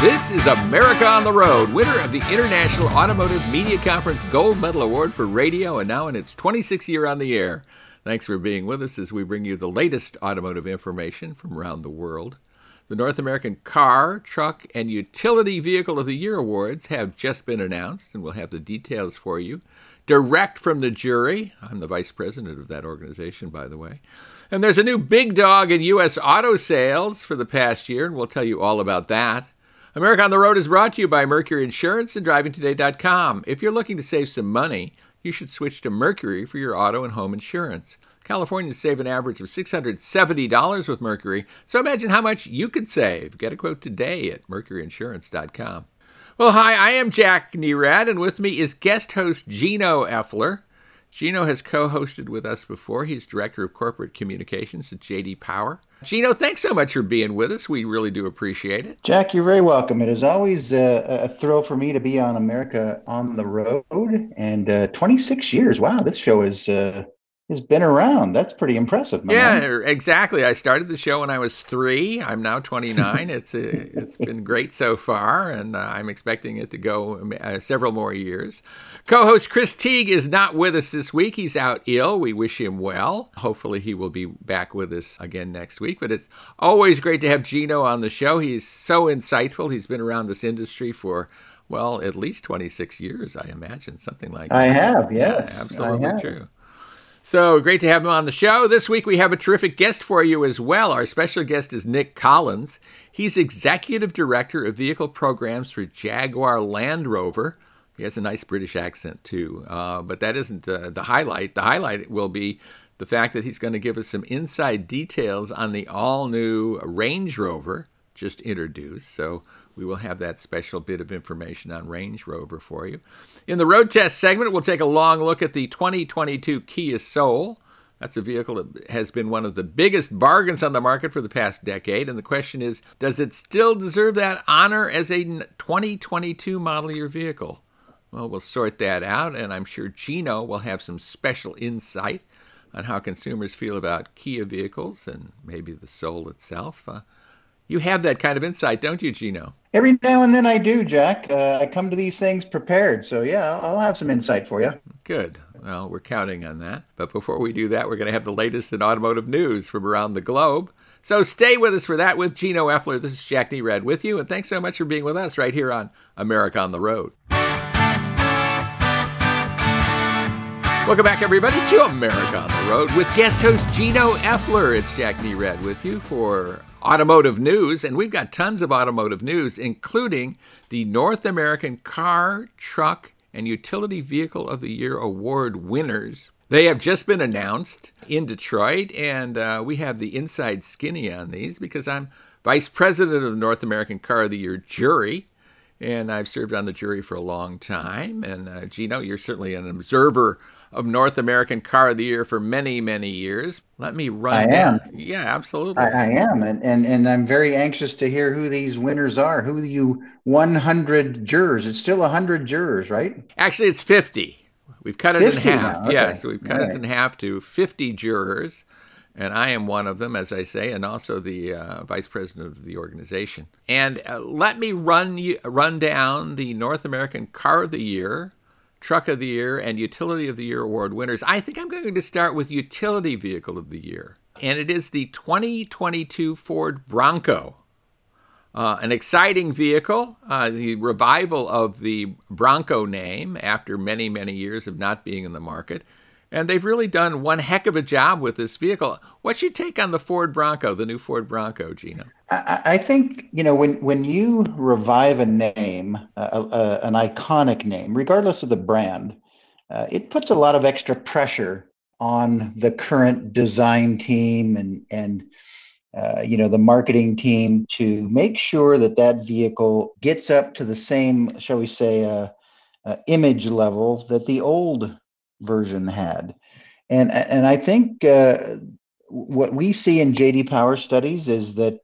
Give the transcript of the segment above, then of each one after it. This is America on the Road, winner of the International Automotive Media Conference Gold Medal Award for Radio and now in its 26th year on the air. Thanks for being with us as we bring you the latest automotive information from around the world. The North American Car, Truck, and Utility Vehicle of the Year awards have just been announced, and we'll have the details for you direct from the jury. I'm the vice president of that organization, by the way. And there's a new big dog in U.S. auto sales for the past year, and we'll tell you all about that. America on the Road is brought to you by Mercury Insurance and DrivingToday.com. If you're looking to save some money, you should switch to Mercury for your auto and home insurance. Californians save an average of $670 with Mercury, so imagine how much you could save. Get a quote today at mercuryinsurance.com. Well, hi, I am Jack Nerad, and with me is guest host Gino Effler. Gino has co-hosted with us before. He's Director of Corporate Communications at J.D. Power. Gino, thanks so much for being with us. We really do appreciate it. Jack, you're very welcome. It is always a thrill for me to be on America on the Road. And 26 years, wow, this show has been around. That's pretty impressive. Yeah, exactly. I started the show when I was 3. I'm now 29. It's been great so far, and I'm expecting it to go several more years. Co-host Chris Teague is not with us this week. He's out ill. We wish him well. Hopefully he will be back with us again next week, but it's always great to have Gino on the show. He's so insightful. He's been around this industry for at least 26 years, I imagine, something like that. I have, yes. Yeah, absolutely true. So great to have him on the show. This week we have a terrific guest for you as well. Our special guest is Nick Collins. He's Executive Director of Vehicle Programs for Jaguar Land Rover. He has a nice British accent too, but that isn't the highlight. The highlight will be the fact that he's going to give us some inside details on the all-new Range Rover just introduced. So we will have that special bit of information on Range Rover for you. In the road test segment, we'll take a long look at the 2022 Kia Soul. That's a vehicle that has been one of the biggest bargains on the market for the past decade. And the question is, does it still deserve that honor as a 2022 model year vehicle? Well, we'll sort that out, and I'm sure Gino will have some special insight on how consumers feel about Kia vehicles and maybe the Soul itself. You have that kind of insight, don't you, Gino? Every now and then I do, Jack. I come to these things prepared. So, yeah, I'll have some insight for you. Good. Well, we're counting on that. But before we do that, we're going to have the latest in automotive news from around the globe. So stay with us for that with Gino Effler. This is Jack Nerad with you. And thanks so much for being with us right here on America on the Road. Welcome back, everybody, to America on the Road with guest host Gino Effler. It's Jack Nerad with you for automotive news, and we've got tons of automotive news, including the North American Car, Truck, and Utility Vehicle of the Year award winners. They have just been announced in Detroit, and we have the inside skinny on these because I'm vice president of the North American Car of the Year jury, and I've served on the jury for a long time. And Gino, you're certainly an observer of North American Car of the Year for many, many years. Let me run down. Yeah, absolutely. I am. And I'm very anxious to hear who these winners are. Who you 100 jurors. It's still 100 jurors, right? Actually, it's 50. We've cut it in half. Okay. Yeah, so we've cut it in half to 50 jurors. And I am one of them, as I say, and also the vice president of the organization. And let me run down the North American Car of the Year, Truck of the Year, and Utility of the Year award winners. I think I'm going to start with Utility Vehicle of the Year. And it is the 2022 Ford Bronco. An exciting vehicle, the revival of the Bronco name after many, many years of not being in the market. And they've really done one heck of a job with this vehicle. What's your take on the Ford Bronco, the new Ford Bronco, Gino? I think, when you revive a name, an iconic name, regardless of the brand, it puts a lot of extra pressure on the current design team and the marketing team to make sure that vehicle gets up to the same, shall we say, image level that the old version had. And I think what we see in J.D. Power studies is that,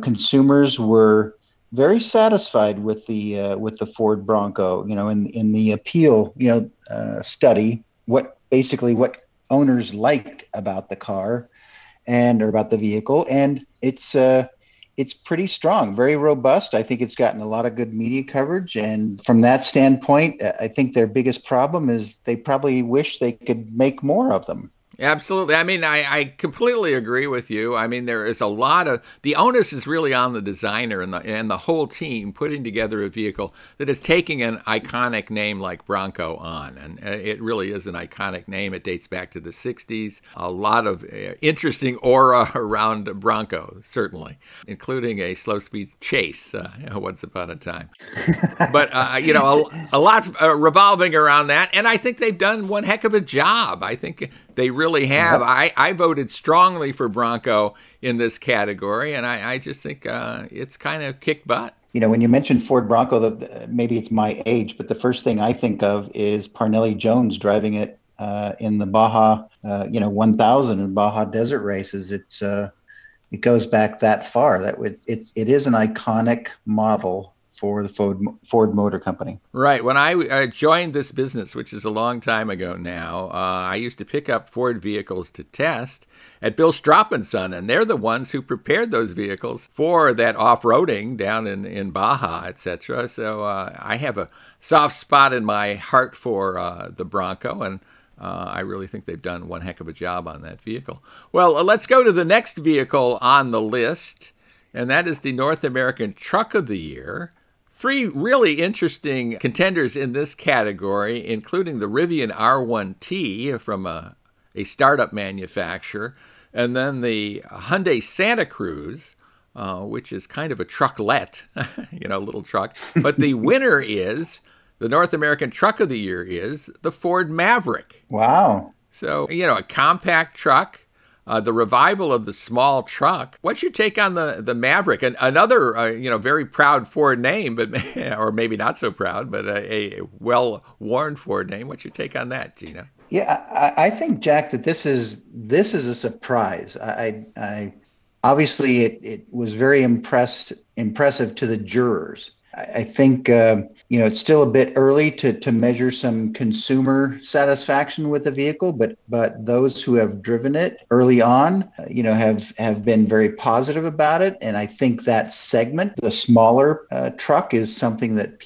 consumers were very satisfied with the Ford Bronco, in the appeal, study, what owners liked about the car or about the vehicle. And it's, it's pretty strong, very robust. I think it's gotten a lot of good media coverage. And from that standpoint, I think their biggest problem is they probably wish they could make more of them. Absolutely. I mean, I completely agree with you. I mean, there is a lot of, the onus is really on the designer and the whole team putting together a vehicle that is taking an iconic name like Bronco on. And it really is an iconic name. It dates back to the 60s. A lot of interesting aura around Bronco, certainly, including a slow-speed chase once upon a time. But, you know, a lot revolving around that. And I think they've done one heck of a job. I think they really have. I voted strongly for Bronco in this category, and I just think it's kind of kicked butt. You know, when you mention Ford Bronco, maybe it's my age, but the first thing I think of is Parnelli Jones driving it in the Baja, 1000 and Baja Desert races. It's it goes back that far. That it is an iconic model for the Ford Motor Company. Right. When I joined this business, which is a long time ago now, I used to pick up Ford vehicles to test at Bill Stroppenson, and they're the ones who prepared those vehicles for that off-roading down in Baja, etc. So I have a soft spot in my heart for the Bronco, and I really think they've done one heck of a job on that vehicle. Well, let's go to the next vehicle on the list, and that is the North American Truck of the Year. Three really interesting contenders in this category, including the Rivian R1T from a startup manufacturer, and then the Hyundai Santa Cruz, which is kind of a trucklet, you know, little truck. But the winner is, the North American Truck of the Year is the Ford Maverick. Wow. So, you know, a compact truck. The revival of the small truck. What's your take on the Maverick? And another, very proud Ford name, but or maybe not so proud, but a well-worn Ford name. What's your take on that, Gino? Yeah, I think, Jack, that this is a surprise. I obviously it was very impressive to the jurors. I think it's still a bit early to measure some consumer satisfaction with the vehicle, but those who have driven it early on, have been very positive about it, and I think that segment, the smaller truck, is something that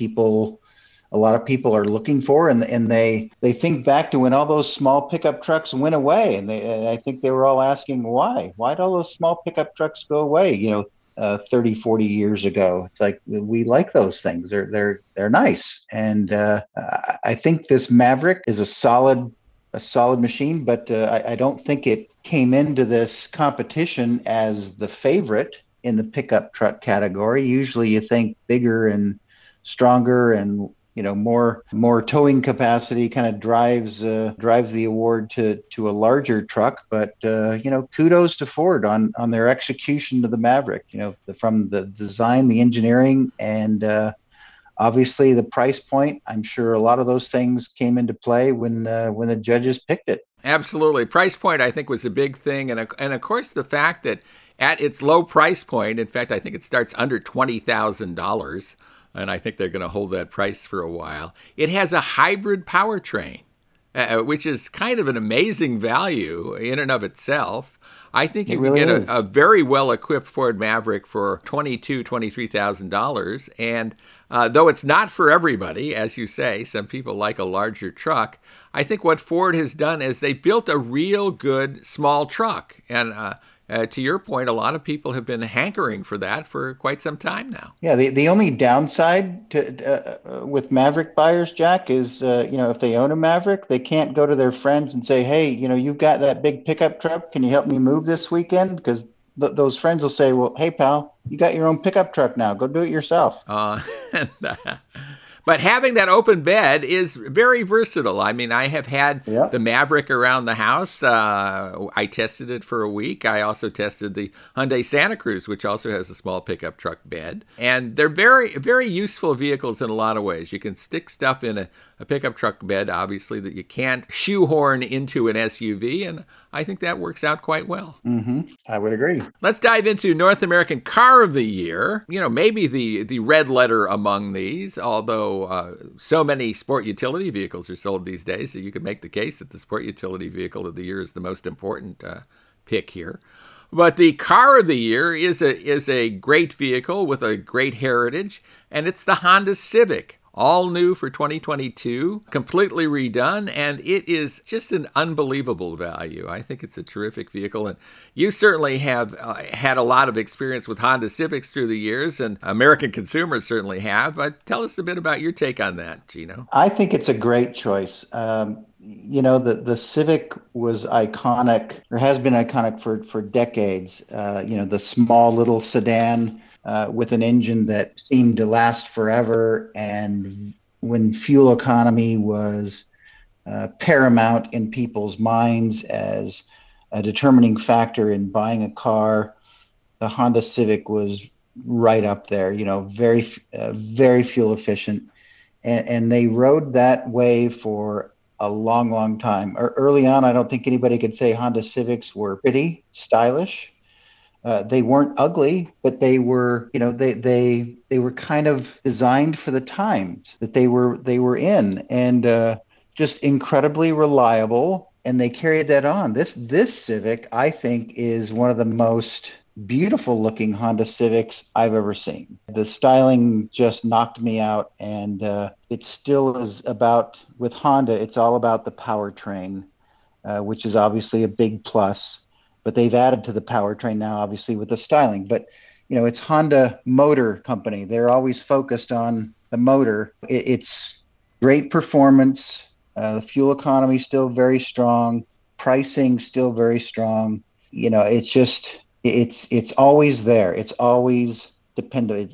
a lot of people are looking for, and they think back to when all those small pickup trucks went away, and I think they were all asking why'd all those small pickup trucks go away, 30, 40 years ago. It's like, we like those things. They're nice. And I think this Maverick is a solid machine, but I don't think it came into this competition as the favorite in the pickup truck category. Usually you think bigger and stronger and more towing capacity kind of drives the award to a larger truck, but kudos to Ford on their execution of the Maverick. From the design, the engineering, and obviously the price point. I'm sure a lot of those things came into play when the judges picked it. Absolutely, price point I think was a big thing, and of course the fact that at its low price point, in fact I think it starts under $20,000. And I think they're going to hold that price for a while. It has a hybrid powertrain, which is kind of an amazing value in and of itself. I think you can get a very well-equipped Ford Maverick for $22,000, $23,000. And though it's not for everybody, as you say, some people like a larger truck, I think what Ford has done is they built a real good small truck. And to your point, a lot of people have been hankering for that for quite some time now. Yeah, the only downside with Maverick buyers, Jack, is if they own a Maverick, they can't go to their friends and say, "Hey, you've got that big pickup truck. Can you help me move this weekend?" Because those friends will say, "Well, hey, pal, you got your own pickup truck now. Go do it yourself." But having that open bed is very versatile. I mean, I have had the Maverick around the house. I tested it for a week. I also tested the Hyundai Santa Cruz, which also has a small pickup truck bed. And they're very, very useful vehicles in a lot of ways. You can stick stuff in a pickup truck bed, obviously, that you can't shoehorn into an SUV. And I think that works out quite well. Mm-hmm. I would agree. Let's dive into North American Car of the Year. Maybe the red letter among these, although so many sport utility vehicles are sold these days, so you could make the case that the sport utility vehicle of the year is the most important pick here. But the car of the year is a great vehicle with a great heritage, and it's the Honda Civic, all new for 2022, completely redone, and it is just an unbelievable value. I think it's a terrific vehicle, and you certainly have had a lot of experience with Honda Civics through the years, and American consumers certainly have. But tell us a bit about your take on that, Gino. I think it's a great choice. You know, the Civic was iconic, or has been iconic for decades. You know, the small little sedan with an engine that seemed to last forever, and when fuel economy was paramount in people's minds as a determining factor in buying a car, the Honda Civic was right up there. You know, very fuel efficient, and they rode that way for a long, long time. Early on, I don't think anybody could say Honda Civics were pretty, stylish. They weren't ugly, but they were, you know, they were kind of designed for the times that they were in, and just incredibly reliable. And they carried that on. This Civic, I think, is one of the most beautiful looking Honda Civics I've ever seen. The styling just knocked me out, and it still is about, with Honda, it's all about the powertrain, which is obviously a big plus, but they've added to the powertrain now, obviously, with the styling. But, you know, it's Honda Motor Company. They're always focused on the motor. It's great performance. The fuel economy still very strong. Pricing still very strong. You know, it's just... It's always there. It's always dependable.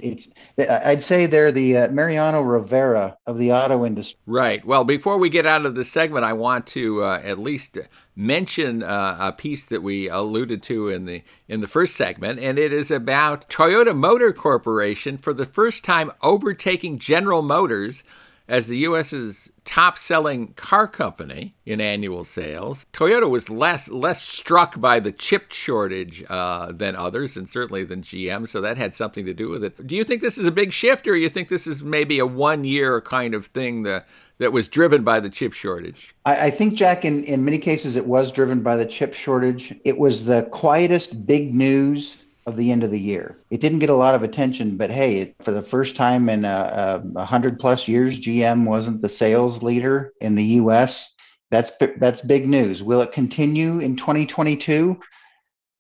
I'd say they're the Mariano Rivera of the auto industry. Right. Well, before we get out of this segment, I want to at least mention a piece that we alluded to in the first segment, and it is about Toyota Motor Corporation for the first time overtaking General Motors as the U.S.'s top-selling car company in annual sales. Toyota was less struck by the chip shortage than others, and certainly than GM, so that had something to do with it. Do you think this is a big shift, or you think this is maybe a one-year kind of thing that was driven by the chip shortage? I think, Jack, in many cases it was driven by the chip shortage. It was the quietest big news of the end of the year. It didn't get a lot of attention, but hey, for the first time in 100+ years, GM wasn't the sales leader in the U.S. That's big news. Will it continue in 2022?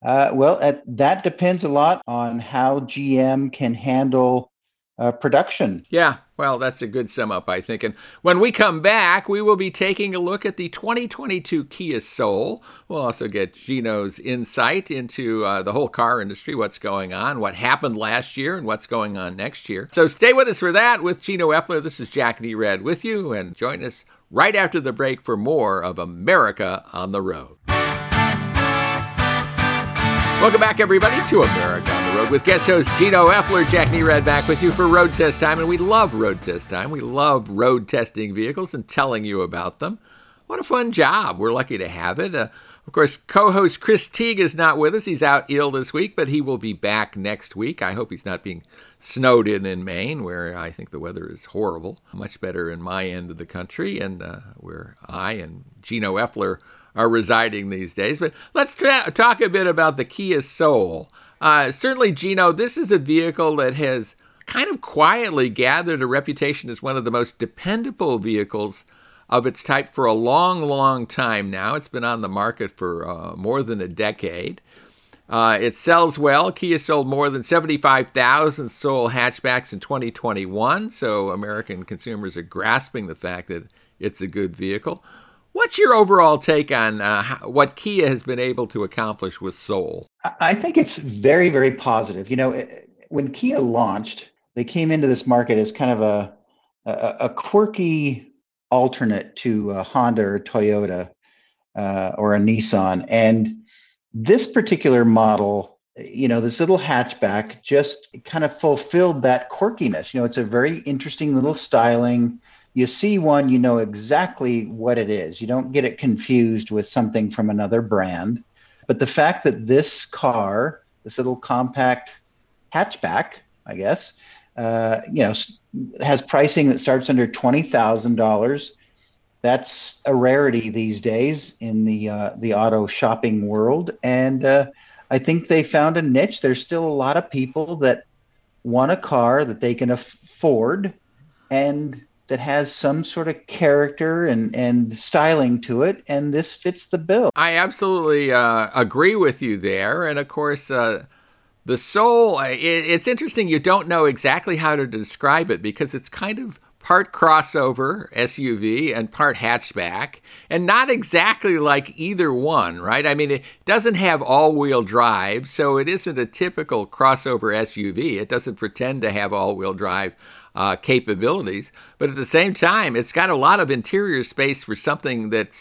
That depends a lot on how GM can handle production. Yeah, well, that's a good sum up, I think. And when we come back, we will be taking a look at the 2022 Kia Soul. We'll also get Gino's insight into the whole car industry, what's going on, what happened last year, and what's going on next year. So stay with us for that with Gino Effler. This is Jack Nerad with you, and join us right after the break for more of America on the Road. Welcome back, everybody, to America on the Road with guest host Gino Effler. Jack Nerad back with you for Road Test Time, and we love Road Test Time. We love road testing vehicles and telling you about them. What a fun job. We're lucky to have it. Of course, co-host Chris Teague is not with us. He's out ill this week, but he will be back next week. I hope he's not being snowed in Maine, where I think the weather is horrible. Much better in my end of the country, and where I and Gino Effler are residing these days. But let's talk a bit about the Kia Soul. Certainly, Gino, this is a vehicle that has kind of quietly gathered a reputation as one of the most dependable vehicles of its type for a long, long time now. It's been on the market for more than a decade. It sells well. Kia sold more than 75,000 Soul hatchbacks in 2021, so American consumers are grasping the fact that it's a good vehicle. What's your overall take on what Kia has been able to accomplish with Soul? I think it's very, very positive. You know, when Kia launched, they came into this market as kind of a quirky alternate to a Honda or Toyota or a Nissan. And this particular model, you know, this little hatchback just kind of fulfilled that quirkiness. You know, it's a very interesting little styling. You see one, you know exactly what it is. You don't get it confused with something from another brand. But the fact that this car, this little compact hatchback, I guess, you know, has pricing that starts under $20,000. That's a rarity these days in the auto shopping world. And I think they found a niche. There's still a lot of people that want a car that they can afford and that has some sort of character and styling to it, and this fits the bill. I absolutely agree with you there. And, of course, the Soul, it's interesting. You don't know exactly how to describe it because it's kind of part crossover SUV and part hatchback, and not exactly like either one, right? I mean, it doesn't have all-wheel drive, so it isn't a typical crossover SUV. It doesn't pretend to have all-wheel drive capabilities, but at the same time, it's got a lot of interior space for something that's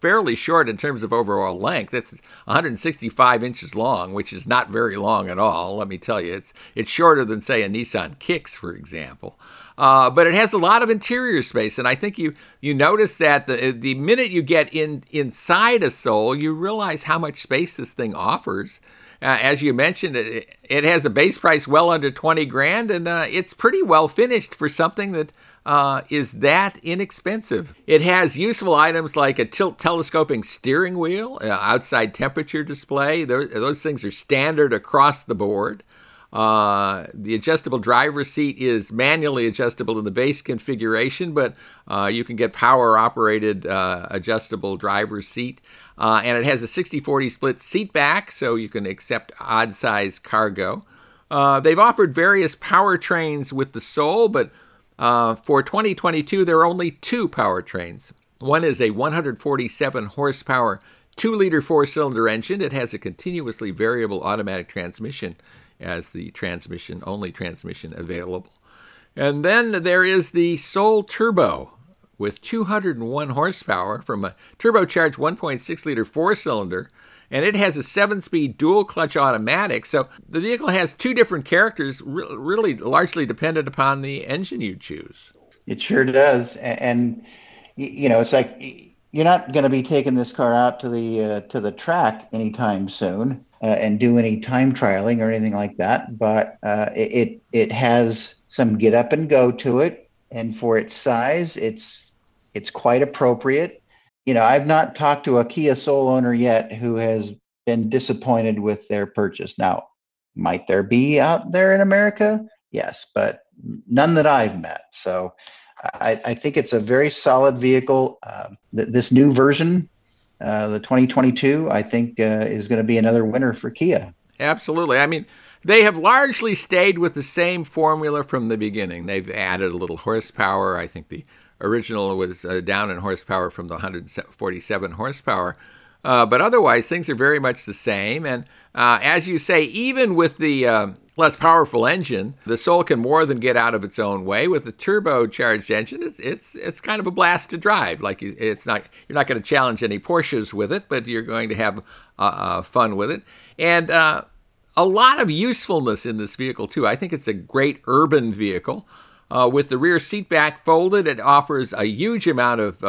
fairly short in terms of overall length. It's 165 inches long, which is not very long at all, let me tell you. It's shorter than, say, a Nissan Kicks, for example. But it has a lot of interior space, and I think you notice that the minute you get inside a Soul, you realize how much space this thing offers. As you mentioned, it has a base price well under $20,000, and it's pretty well finished for something that is that inexpensive. It has useful items like a telescoping steering wheel, outside temperature display. Those things are standard across the board. The adjustable driver's seat is manually adjustable in the base configuration, but you can get power-operated adjustable driver's seat. And it has a 60-40 split seat back, so you can accept odd-sized cargo. They've offered various powertrains with the Soul, but for 2022, there are only two powertrains. One is a 147-horsepower 2-liter 4-cylinder engine. It has a continuously variable automatic transmission as the only transmission available. And then there is the Soul Turbo with 201 horsepower from a turbocharged 1.6-liter 4-cylinder, and it has a 7-speed dual-clutch automatic, so the vehicle has two different characters, really largely dependent upon the engine you choose. It sure does, and you know, it's like you're not going to be taking this car out to the track anytime soon. And do any time trialing or anything like that, but it has some get up and go to it, and for its size, it's quite appropriate. You know, I've not talked to a Kia Soul owner yet who has been disappointed with their purchase. Now, might there be out there in America? Yes, but none that I've met. So I think it's a very solid vehicle. This new version, the 2022, I think, is going to be another winner for Kia. Absolutely. I mean, they have largely stayed with the same formula from the beginning. They've added a little horsepower. I think the original was down in horsepower from the 147 horsepower. But otherwise, things are very much the same. And as you say, even with the less powerful engine, the Soul can more than get out of its own way. With a turbocharged engine, it's kind of a blast to drive. Like you're not going to challenge any Porsches with it, but you're going to have fun with it, and a lot of usefulness in this vehicle too. I think it's a great urban vehicle. With the rear seat back folded, it offers a huge amount of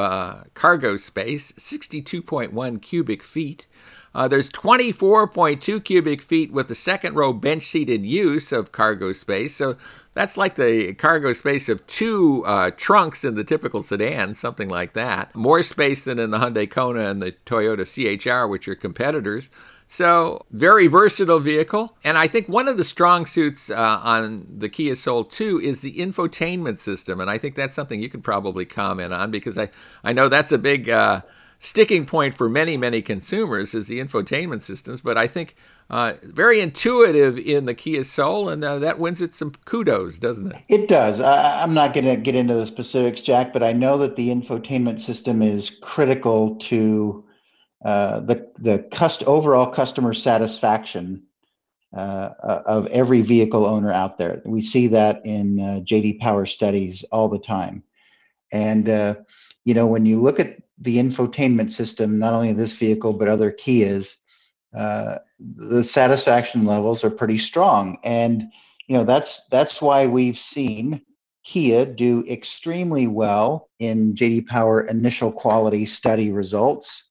cargo space, 62.1 cubic feet. There's 24.2 cubic feet with the second row bench seat in use of cargo space. So that's like the cargo space of two trunks in the typical sedan, something like that. More space than in the Hyundai Kona and the Toyota CHR, which are competitors. So very versatile vehicle. And I think one of the strong suits on the Kia Soul 2 is the infotainment system. And I think that's something you can probably comment on because I know that's a big sticking point for many consumers is the infotainment systems, but I think very intuitive in the Kia Soul, and that wins it some kudos, doesn't it? It does. I'm not going to get into the specifics, Jack, but I know that the infotainment system is critical to the overall customer satisfaction of every vehicle owner out there. We see that in J.D. Power studies all the time, and you know, when you look at the infotainment system, not only this vehicle, but other Kias, the satisfaction levels are pretty strong. And, you know, that's why we've seen Kia do extremely well in J.D. Power initial quality study results.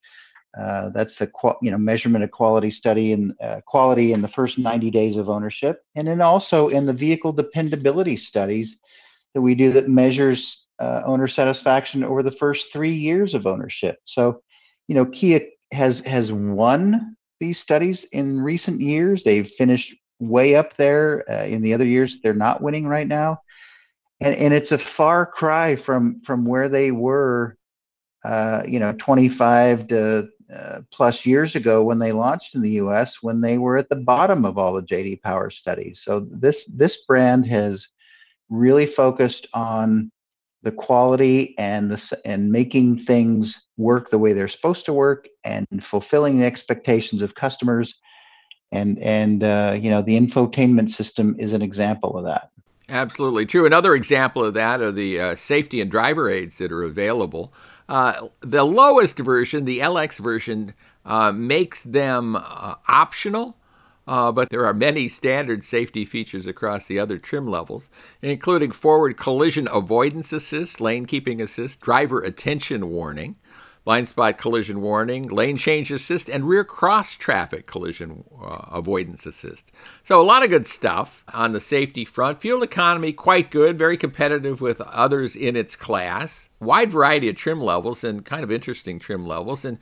That's the measurement of quality study and quality in the first 90 days of ownership. And then also in the vehicle dependability studies that we do that measures owner satisfaction over the first 3 years of ownership. So, you know, Kia has won these studies in recent years. They've finished way up there. In the other years, they're not winning right now. And it's a far cry from where they were, 25 to plus years ago when they launched in the U.S., when they were at the bottom of all the J.D. Power studies. So this brand has really focused on the quality and making things work the way they're supposed to work and fulfilling the expectations of customers. And the infotainment system is an example of that. Absolutely true. Another example of that are the safety and driver aids that are available. The lowest version, the LX version, makes them optional, but there are many standard safety features across the other trim levels, including forward collision avoidance assist, lane keeping assist, driver attention warning, blind spot collision warning, lane change assist, and rear cross-traffic collision avoidance assist. So a lot of good stuff on the safety front. Fuel economy, quite good, very competitive with others in its class. Wide variety of trim levels and kind of interesting trim levels. And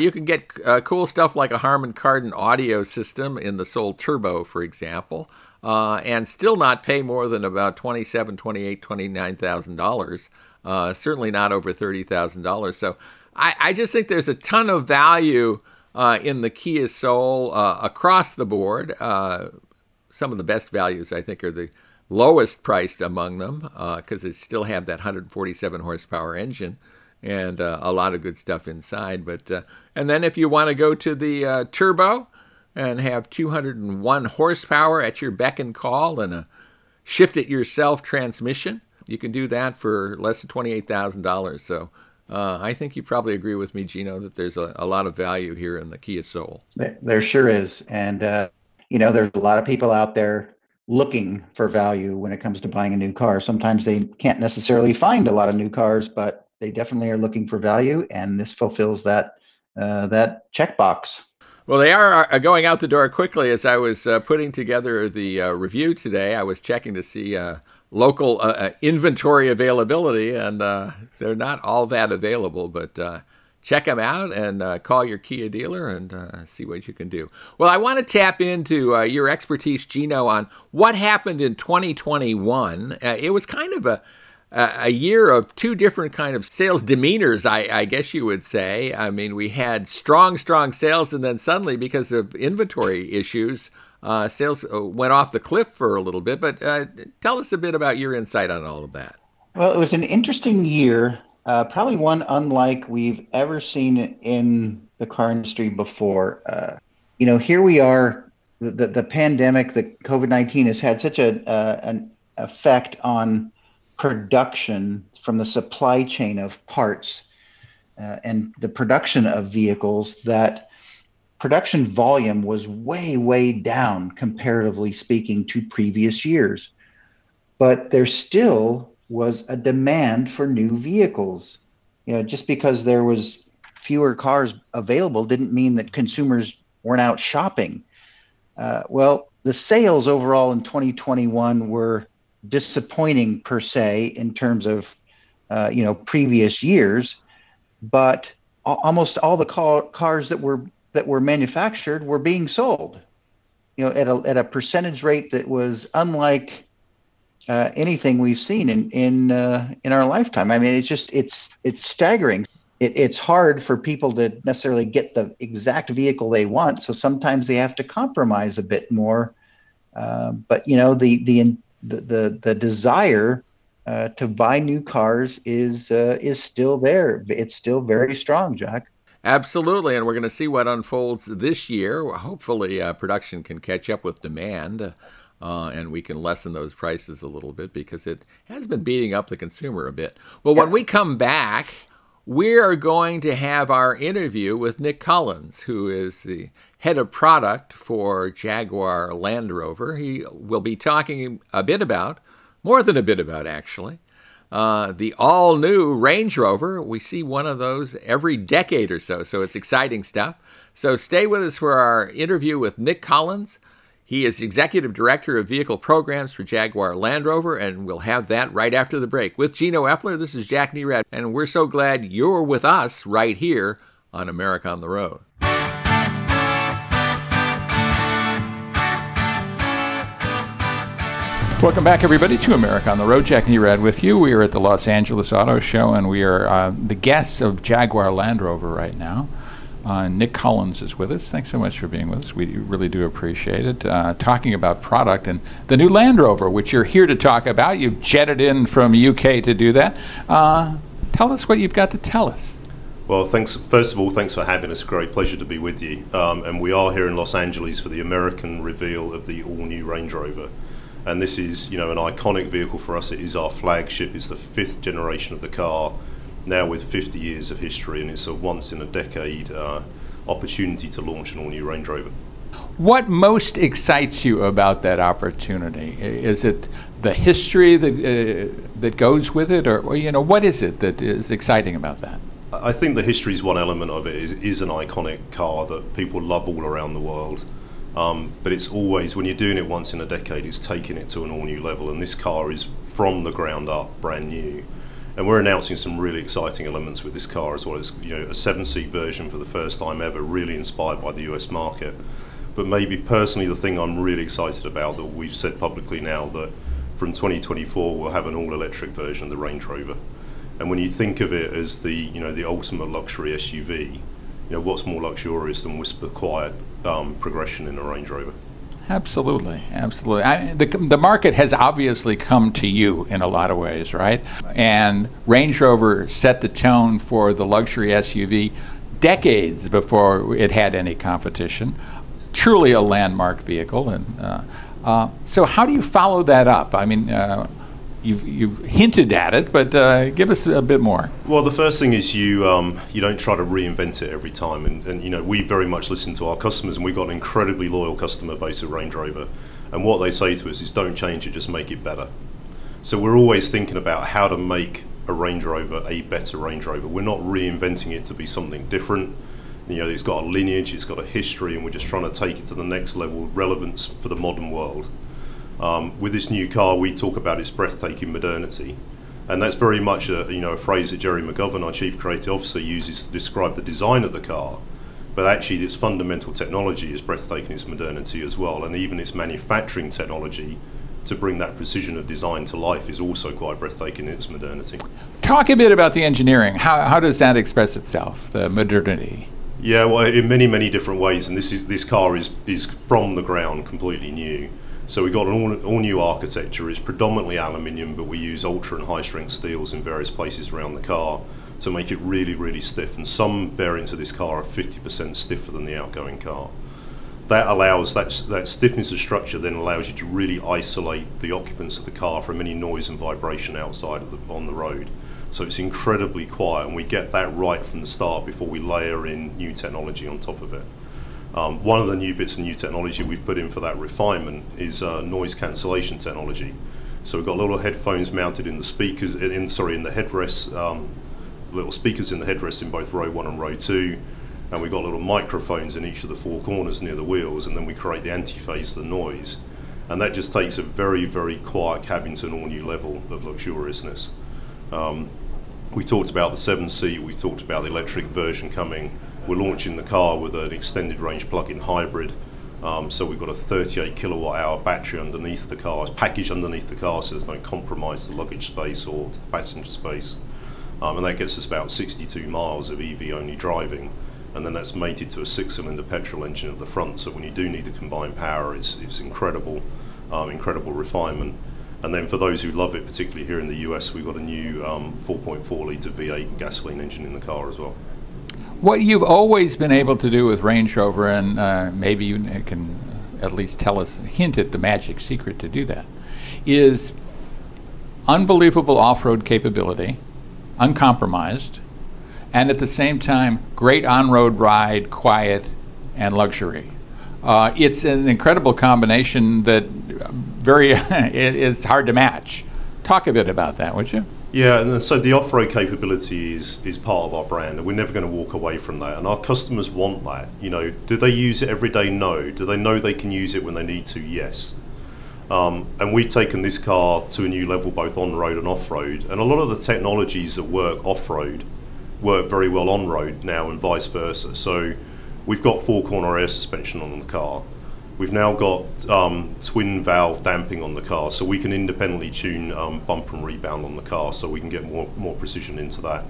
you can get cool stuff like a Harman Kardon audio system in the Soul Turbo, for example, and still not pay more than about $27,000, $28,000, $29,000. Certainly not over $30,000. So I just think there's a ton of value in the Kia Soul across the board. Some of the best values, I think, are the lowest priced among them because they still have that 147 horsepower engine and a lot of good stuff inside. But and then if you want to go to the turbo and have 201 horsepower at your beck and call and a shift-it-yourself transmission, you can do that for less than $28,000. So I think you probably agree with me, Gino, that there's a lot of value here in the Kia Soul. There sure is. And, there's a lot of people out there looking for value when it comes to buying a new car. Sometimes they can't necessarily find a lot of new cars, but they definitely are looking for value. And this fulfills that checkbox. Well, they are going out the door quickly. As I was putting together the review today, I was checking to see local inventory availability, and they're not all that available, but check them out and call your Kia dealer and see what you can do. Well, I want to tap into your expertise, Gino, on what happened in 2021. It was kind of a year of two different kind of sales demeanors, I guess you would say. I mean, we had strong sales, and then suddenly, because of inventory issues, sales went off the cliff for a little bit, but tell us a bit about your insight on all of that. Well, it was an interesting year, probably one unlike we've ever seen in the car industry before. Here we are, the pandemic, the COVID-19 has had such an effect on production from the supply chain of parts and the production of vehicles that production volume was way down, comparatively speaking, to previous years. But there still was a demand for new vehicles. Just because there was fewer cars available didn't mean that consumers weren't out shopping. The sales overall in 2021 were disappointing per se in terms of previous years, but almost all the cars that were manufactured were being sold, at a percentage rate that was unlike anything we've seen in our lifetime. I mean, it's staggering. It's hard for people to necessarily get the exact vehicle they want, so sometimes they have to compromise a bit more. The desire to buy new cars is still there. It's still very strong, Jack. Absolutely, and we're going to see what unfolds this year. Hopefully, production can catch up with demand, and we can lessen those prices a little bit because it has been beating up the consumer a bit. Well, when we come back, we are going to have our interview with Nick Collins, who is the head of product for Jaguar Land Rover. He will be talking more than a bit about, actually, the all-new Range Rover. We see one of those every decade or so, so it's exciting stuff. So stay with us for our interview with Nick Collins. He is Executive Director of Vehicle Programs for Jaguar Land Rover, and we'll have that right after the break. With Gino Effler, this is Jack Nerad, and we're so glad you're with us right here on America on the Road. Welcome back, everybody, to America on the Road. Jack Nerad with you. We are at the Los Angeles Auto Show, and we are the guests of Jaguar Land Rover right now. Nick Collins is with us. Thanks so much for being with us. We really do appreciate it. Talking about product and the new Land Rover, which you're here to talk about. You've jetted in from UK to do that. Tell us what you've got to tell us. Well, thanks. First of all, thanks for having us. Great pleasure to be with you. And we are here in Los Angeles for the American reveal of the all-new Range Rover. And this is, you know, an iconic vehicle for us. It is our flagship. It's the fifth generation of the car, now with 50 years of history, and it's a once-in-a-decade opportunity to launch an all-new Range Rover. What most excites you about that opportunity? Is it the history that goes with it, or you know, what is it that is exciting about that? I think the history is one element of it. It is an iconic car that people love all around the world. But it's always, when you're doing it once in a decade, it's taking it to an all-new level, and this car is from the ground up, brand new. And we're announcing some really exciting elements with this car as well. As, you know, a 7-seat version for the first time ever, really inspired by the US market. But maybe personally the thing I'm really excited about, that we've said publicly now, that from 2024 we'll have an all-electric version of the Range Rover. And when you think of it as the, you know, the ultimate luxury SUV, you know, what's more luxurious than whisper quiet progression in a Range Rover? Absolutely, absolutely. The market has obviously come to you in a lot of ways, right? And Range Rover set the tone for the luxury SUV decades before it had any competition. Truly a landmark vehicle. And so how do you follow that up? I mean, You've hinted at it, but give us a bit more. Well, the first thing is you don't try to reinvent it every time, and you know, we very much listen to our customers, and we've got an incredibly loyal customer base at Range Rover, and what they say to us is don't change it, just make it better. So we're always thinking about how to make a Range Rover a better Range Rover. We're not reinventing it to be something different. You know, it's got a lineage, it's got a history, and we're just trying to take it to the next level of relevance for the modern world. With this new car, we talk about its breathtaking modernity, and that's very much a phrase that Jerry McGovern, our Chief Creative Officer, uses to describe the design of the car, but actually its fundamental technology is breathtaking, its modernity as well, and even its manufacturing technology to bring that precision of design to life is also quite breathtaking in its modernity. Talk a bit about the engineering. How does that express itself, the modernity? Yeah, well, in many, many different ways, and this car is from the ground, completely new. So we've got an all-new architecture. It's predominantly aluminium, but we use ultra and high-strength steels in various places around the car to make it really, really stiff. And some variants of this car are 50% stiffer than the outgoing car. That allows, that stiffness of structure then allows you to really isolate the occupants of the car from any noise and vibration outside on the road. So it's incredibly quiet, and we get that right from the start before we layer in new technology on top of it. One of the new bits of new technology we've put in for that refinement is noise cancellation technology. So we've got little headphones mounted in the speakers, in the headrests, little speakers in the headrests in both row 1 and row 2, and we've got little microphones in each of the four corners near the wheels, and then we create the antiphase of the noise, and that just takes a very, very quiet cabin to an all-new level of luxuriousness. We talked about the 7-seat, we talked about the electric version coming. We're launching the car with an extended range plug-in hybrid, so we've got a 38 kilowatt hour battery underneath the car. It's packaged underneath the car, so there's no compromise to the luggage space or to the passenger space, and that gets us about 62 miles of EV only driving, and then that's mated to a 6-cylinder petrol engine at the front, so when you do need the combined power, it's incredible, incredible refinement. And then for those who love it, particularly here in the US, we've got a new 4.4 litre V8 gasoline engine in the car as well. What you've always been able to do with Range Rover, and maybe you can at least tell us, hint at the magic secret to do that, is unbelievable off-road capability, uncompromised, and at the same time, great on-road ride, quiet, and luxury. It's an incredible combination that it's hard to match. Talk a bit about that, would you? Yeah, and so the off-road capability is part of our brand, and we're never going to walk away from that. And our customers want that. You know, do they use it every day? No. Do they know they can use it when they need to? Yes. And we've taken this car to a new level, both on-road and off-road. And a lot of the technologies that work off-road work very well on-road now, and vice versa. So we've got four-corner air suspension on the car. We've now got twin valve damping on the car, so we can independently tune bump and rebound on the car, so we can get more precision into that.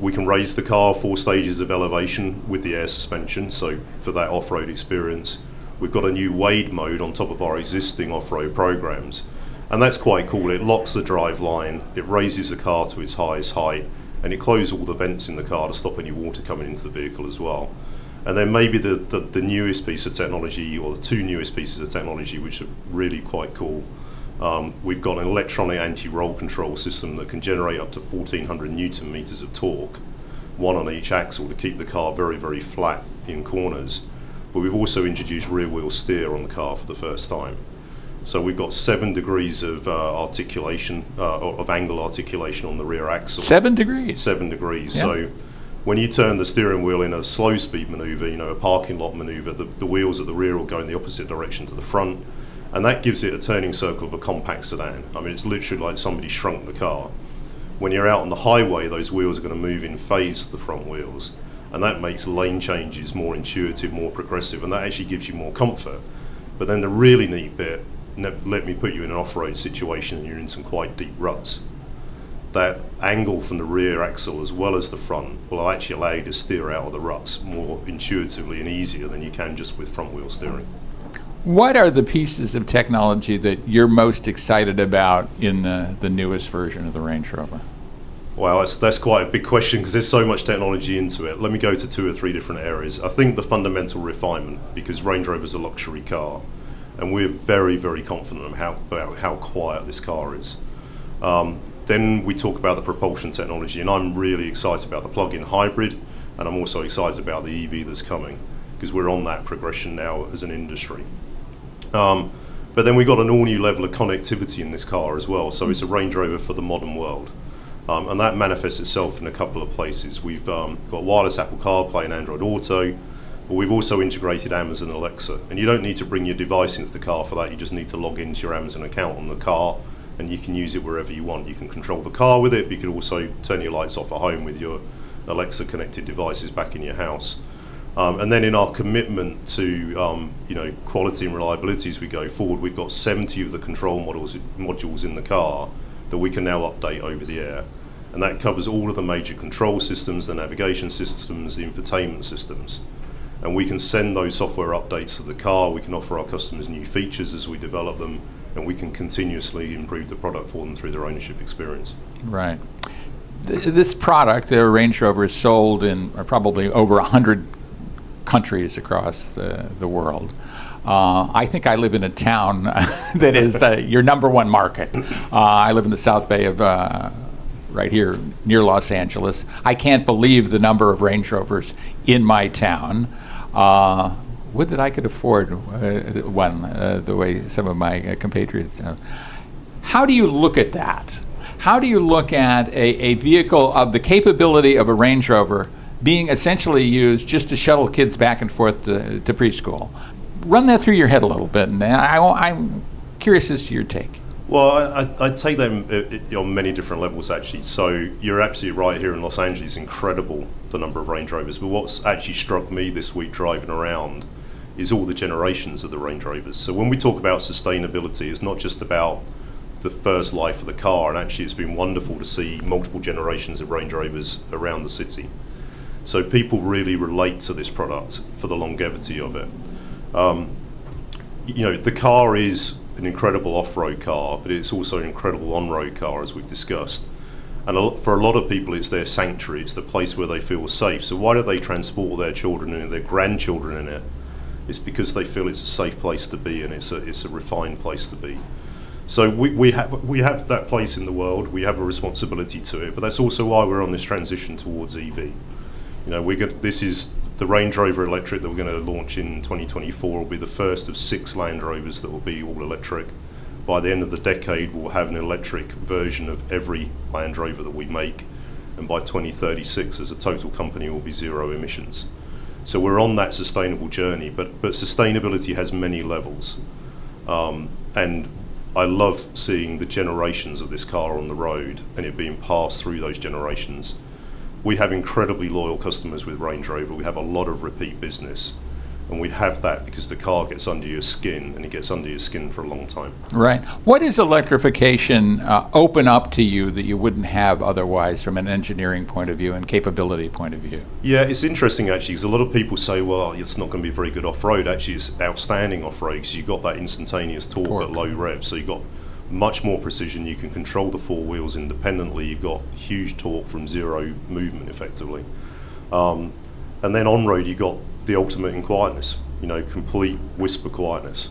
We can raise the car 4 stages of elevation with the air suspension, so for that off-road experience. We've got a new wade mode on top of our existing off-road programs, and that's quite cool. It locks the drive line, it raises the car to its highest height, and it closes all the vents in the car to stop any water coming into the vehicle as well. And then maybe the newest piece of technology, or the 2 newest pieces of technology, which are really quite cool. We've got an electronic anti-roll control system that can generate up to 1,400 newton meters of torque, one on each axle, to keep the car very, very flat in corners. But we've also introduced rear wheel steer on the car for the first time. So we've got 7 degrees of angle articulation on the rear axle. 7 degrees? 7 degrees. Yeah. So when you turn the steering wheel in a slow speed maneuver, you know, a parking lot maneuver, the wheels at the rear will go in the opposite direction to the front, and that gives it a turning circle of a compact sedan. I mean, it's literally like somebody shrunk the car. When you're out on the highway, those wheels are going to move in phase to the front wheels, and that makes lane changes more intuitive, more progressive, and that actually gives you more comfort. But then the really neat bit, let me put you in an off-road situation and you're in some quite deep ruts. That angle from the rear axle as well as the front will actually allow you to steer out of the ruts more intuitively and easier than you can just with front wheel steering. What are the pieces of technology that you're most excited about in the newest version of the Range Rover? Well, that's quite a big question because there's so much technology into it. Let me go to 2 or 3 different areas. I think the fundamental refinement, because Range Rover's a luxury car, and we're very, very confident about how quiet this car is. Then we talk about the propulsion technology, and I'm really excited about the plug-in hybrid, and I'm also excited about the EV that's coming, because we're on that progression now as an industry. But then we've got an all-new level of connectivity in this car as well, so it's a Range Rover for the modern world. And that manifests itself in a couple of places. We've got wireless Apple CarPlay and Android Auto, but we've also integrated Amazon Alexa. And you don't need to bring your device into the car for that, you just need to log into your Amazon account on the car, and you can use it wherever you want. You can control the car with it, but you can also turn your lights off at home with your Alexa connected devices back in your house. And then in our commitment to quality and reliability as we go forward, we've got 70 of the control modules in the car that we can now update over the air. And that covers all of the major control systems, the navigation systems, the infotainment systems. And we can send those software updates to the car, we can offer our customers new features as we develop them, and we can continuously improve the product for them through their ownership experience. Right. This product, the Range Rover, is sold in probably over 100 countries across the world. I think I live in a town that is your number one market. I live in the South Bay of right here near Los Angeles. I can't believe the number of Range Rovers in my town. Would that I could afford one the way some of my compatriots have. How do you look at that? How do you look at a vehicle of the capability of a Range Rover being essentially used just to shuttle kids back and forth to preschool? Run that through your head a little bit, and I'm curious as to your take. Well, I take them on many different levels, actually. So you're absolutely right. Here in Los Angeles, incredible the number of Range Rovers. But what's actually struck me this week driving around is all the generations of the Range Rovers. So when we talk about sustainability, it's not just about the first life of the car. And actually, it's been wonderful to see multiple generations of Range Rovers around the city. So people really relate to this product for the longevity of it. The car is an incredible off-road car, but it's also an incredible on-road car, as we've discussed. And for a lot of people, it's their sanctuary, it's the place where they feel safe. So why do they transport their children and their grandchildren in it? It's because they feel it's a safe place to be, and it's a refined place to be. So we have that place in the world, we have a responsibility to it, but that's also why we're on this transition towards EV. This is the Range Rover Electric that we're going to launch in 2024. Will be the first of 6 Land Rovers that will be all electric. By the end of the decade, we'll have an electric version of every Land Rover that we make, and by 2036, as a total company, will be zero emissions. So we're on that sustainable journey, but sustainability has many levels, and I love seeing the generations of this car on the road and it being passed through those generations. We have incredibly loyal customers with Range Rover. We have a lot of repeat business. And we have that because the car gets under your skin, and it gets under your skin for a long time. Right. What does electrification open up to you that you wouldn't have otherwise from an engineering point of view and capability point of view? Yeah, it's interesting, actually, because a lot of people say, well, it's not going to be very good off-road. Actually, it's outstanding off-road because you've got that instantaneous torque at low revs. So you've got much more precision. You can control the four wheels independently. You've got huge torque from zero movement, effectively. And then on-road, you've got the ultimate in quietness, you know, complete whisper quietness.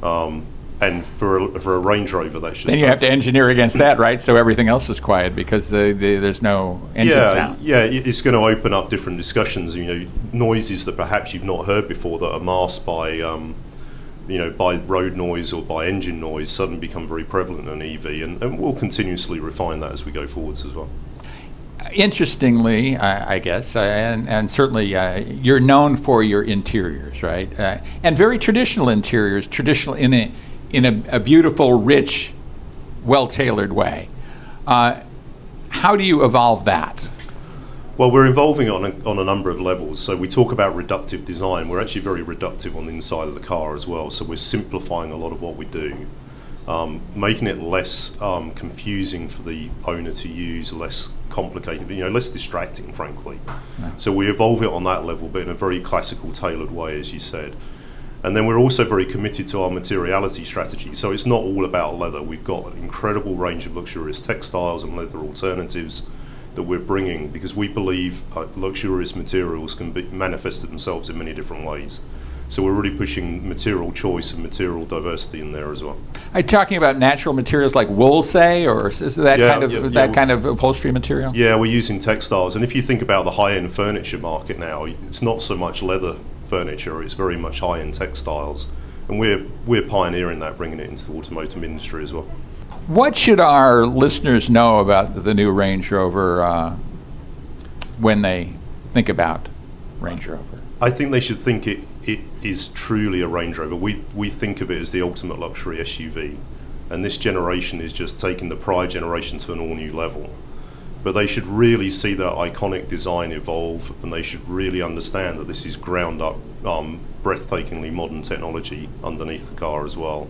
And for a Range Rover, that's just... Then you have to engineer against that, right? So everything else is quiet because there's no engine sound. Yeah, it's going to open up different discussions, you know, noises that perhaps you've not heard before that are masked by, you know, by road noise or by engine noise suddenly become very prevalent in EV, and we'll continuously refine that as we go forwards as well. Interestingly, I guess, and certainly you're known for your interiors, right? And very traditional interiors, traditional in a beautiful, rich, well-tailored way. How do you evolve that? Well, we're evolving on a number of levels. So we talk about reductive design. We're actually very reductive on the inside of the car as well. So we're simplifying a lot of what we do. Making it less confusing for the owner to use, less complicated, you know, less distracting, frankly. Right. So we evolve it on that level, but in a very classical, tailored way, as you said. And then we're also very committed to our materiality strategy. So it's not all about leather. We've got an incredible range of luxurious textiles and leather alternatives that we're bringing because we believe luxurious materials can be manifested themselves in many different ways. So we're really pushing material choice and material diversity in there as well. Are you talking about natural materials like wool, say, or is that kind of upholstery material? Yeah, we're using textiles. And if you think about the high-end furniture market now, it's not so much leather furniture, it's very much high-end textiles. And we're pioneering that, bringing it into the automotive industry as well. What should our listeners know about the new Range Rover when they think about Range Rover? I think they should think it is truly a Range Rover. We think of it as the ultimate luxury SUV, and this generation is just taking the prior generation to an all-new level. But they should really see that iconic design evolve, and they should really understand that this is ground-up, breathtakingly modern technology underneath the car as well.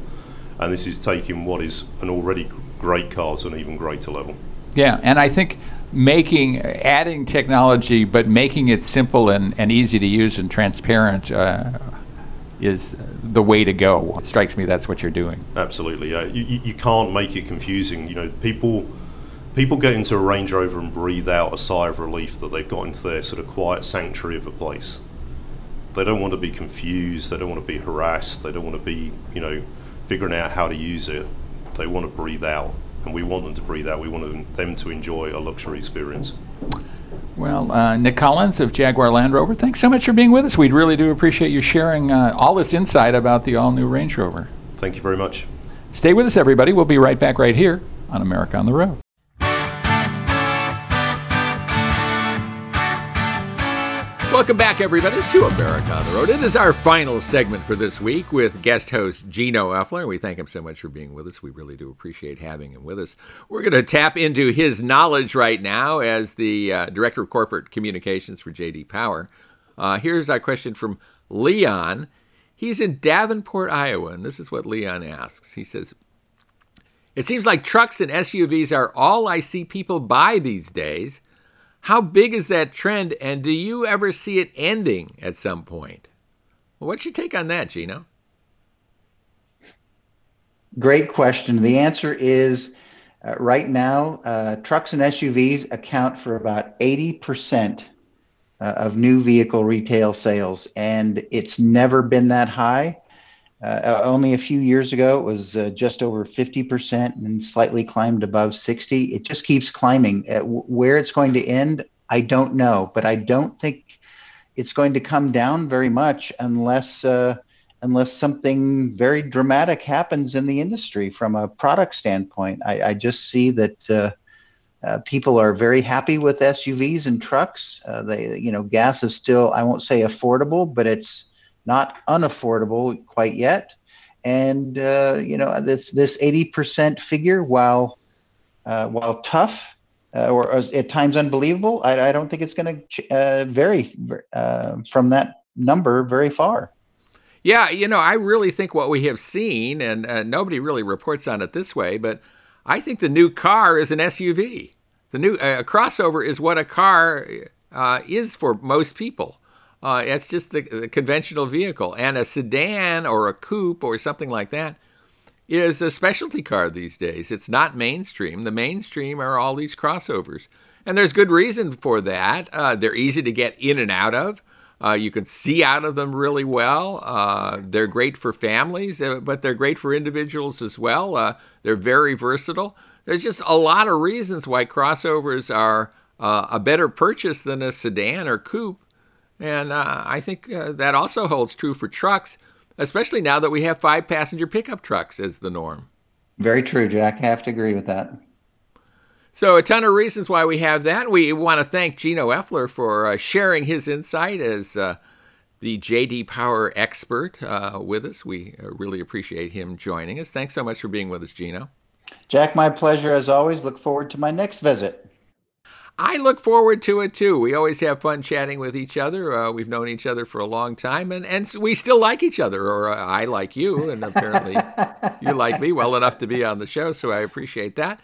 And this is taking what is an already great car to an even greater level. Yeah, and I think adding technology, but making it simple and easy to use and transparent is the way to go. It strikes me that's what you're doing. Absolutely, yeah. You can't make it confusing. You know, people get into a Range Rover and breathe out a sigh of relief that they've got into their sort of quiet sanctuary of a place. They don't want to be confused. They don't want to be harassed. They don't want to be, you know, figuring out how to use it. They want to breathe out. And we want them to breathe out. We want them to enjoy a luxury experience. Well, Nick Collins of Jaguar Land Rover, thanks so much for being with us. We really do appreciate you sharing all this insight about the all-new Range Rover. Thank you very much. Stay with us, everybody. We'll be right back right here on America on the Road. Welcome back, everybody, to America on the Road. It is our final segment for this week with guest host Gino Effler. We thank him so much for being with us. We really do appreciate having him with us. We're going to tap into his knowledge right now as the Director of Corporate Communications for J.D. Power. Here's our question from Leon. He's in Davenport, Iowa, and this is what Leon asks. He says, it seems like trucks and SUVs are all I see people buy these days. How big is that trend, and do you ever see it ending at some point? Well, what's your take on that, Gino? Great question. The answer is right now, trucks and SUVs account for about 80% of new vehicle retail sales, and it's never been that high. Only a few years ago, it was just over 50% and slightly climbed above 60. It just keeps climbing. Where it's going to end, I don't know, but I don't think it's going to come down very much unless something very dramatic happens in the industry from a product standpoint. I just see that people are very happy with SUVs and trucks. Gas is still, I won't say affordable, but it's not unaffordable quite yet. And, this 80% figure, while tough or at times unbelievable, I don't think it's going to vary from that number very far. Yeah, you know, I really think what we have seen, and nobody really reports on it this way, but I think the new car is an SUV. The new crossover is what a car is for most people. It's just the conventional vehicle. And a sedan or a coupe or something like that is a specialty car these days. It's not mainstream. The mainstream are all these crossovers. And there's good reason for that. They're easy to get in and out of. You can see out of them really well. They're great for families, but they're great for individuals as well. They're very versatile. There's just a lot of reasons why crossovers are a better purchase than a sedan or coupe. And I think that also holds true for trucks, especially now that we have 5-passenger pickup trucks as the norm. Very true, Jack. I have to agree with that. So a ton of reasons why we have that. We want to thank Gino Effler for sharing his insight as the J.D. Power expert with us. We really appreciate him joining us. Thanks so much for being with us, Gino. Jack, my pleasure as always. Look forward to my next visit. I look forward to it, too. We always have fun chatting with each other. We've known each other for a long time, and we still like each other, or I like you, and apparently you like me well enough to be on the show, so I appreciate that.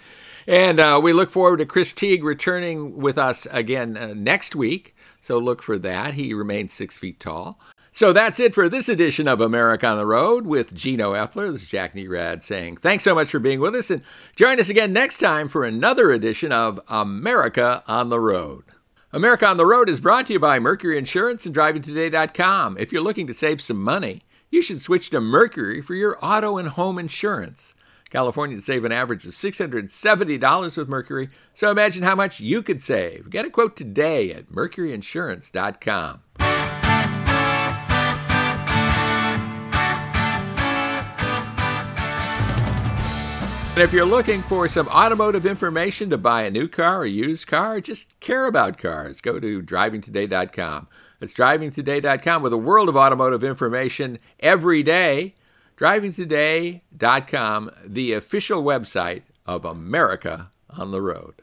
And we look forward to Chris Teague returning with us again next week, so look for that. He remains 6 feet tall. So that's it for this edition of America on the Road with Gino Effler. This is Jack Nerad saying thanks so much for being with us, and join us again next time for another edition of America on the Road. America on the Road is brought to you by Mercury Insurance and DrivingToday.com. If you're looking to save some money, you should switch to Mercury for your auto and home insurance. Californians save an average of $670 with Mercury, so imagine how much you could save. Get a quote today at MercuryInsurance.com. And if you're looking for some automotive information to buy a new car or used car, or just care about cars, go to DrivingToday.com. That's DrivingToday.com with a world of automotive information every day. DrivingToday.com, the official website of America on the Road.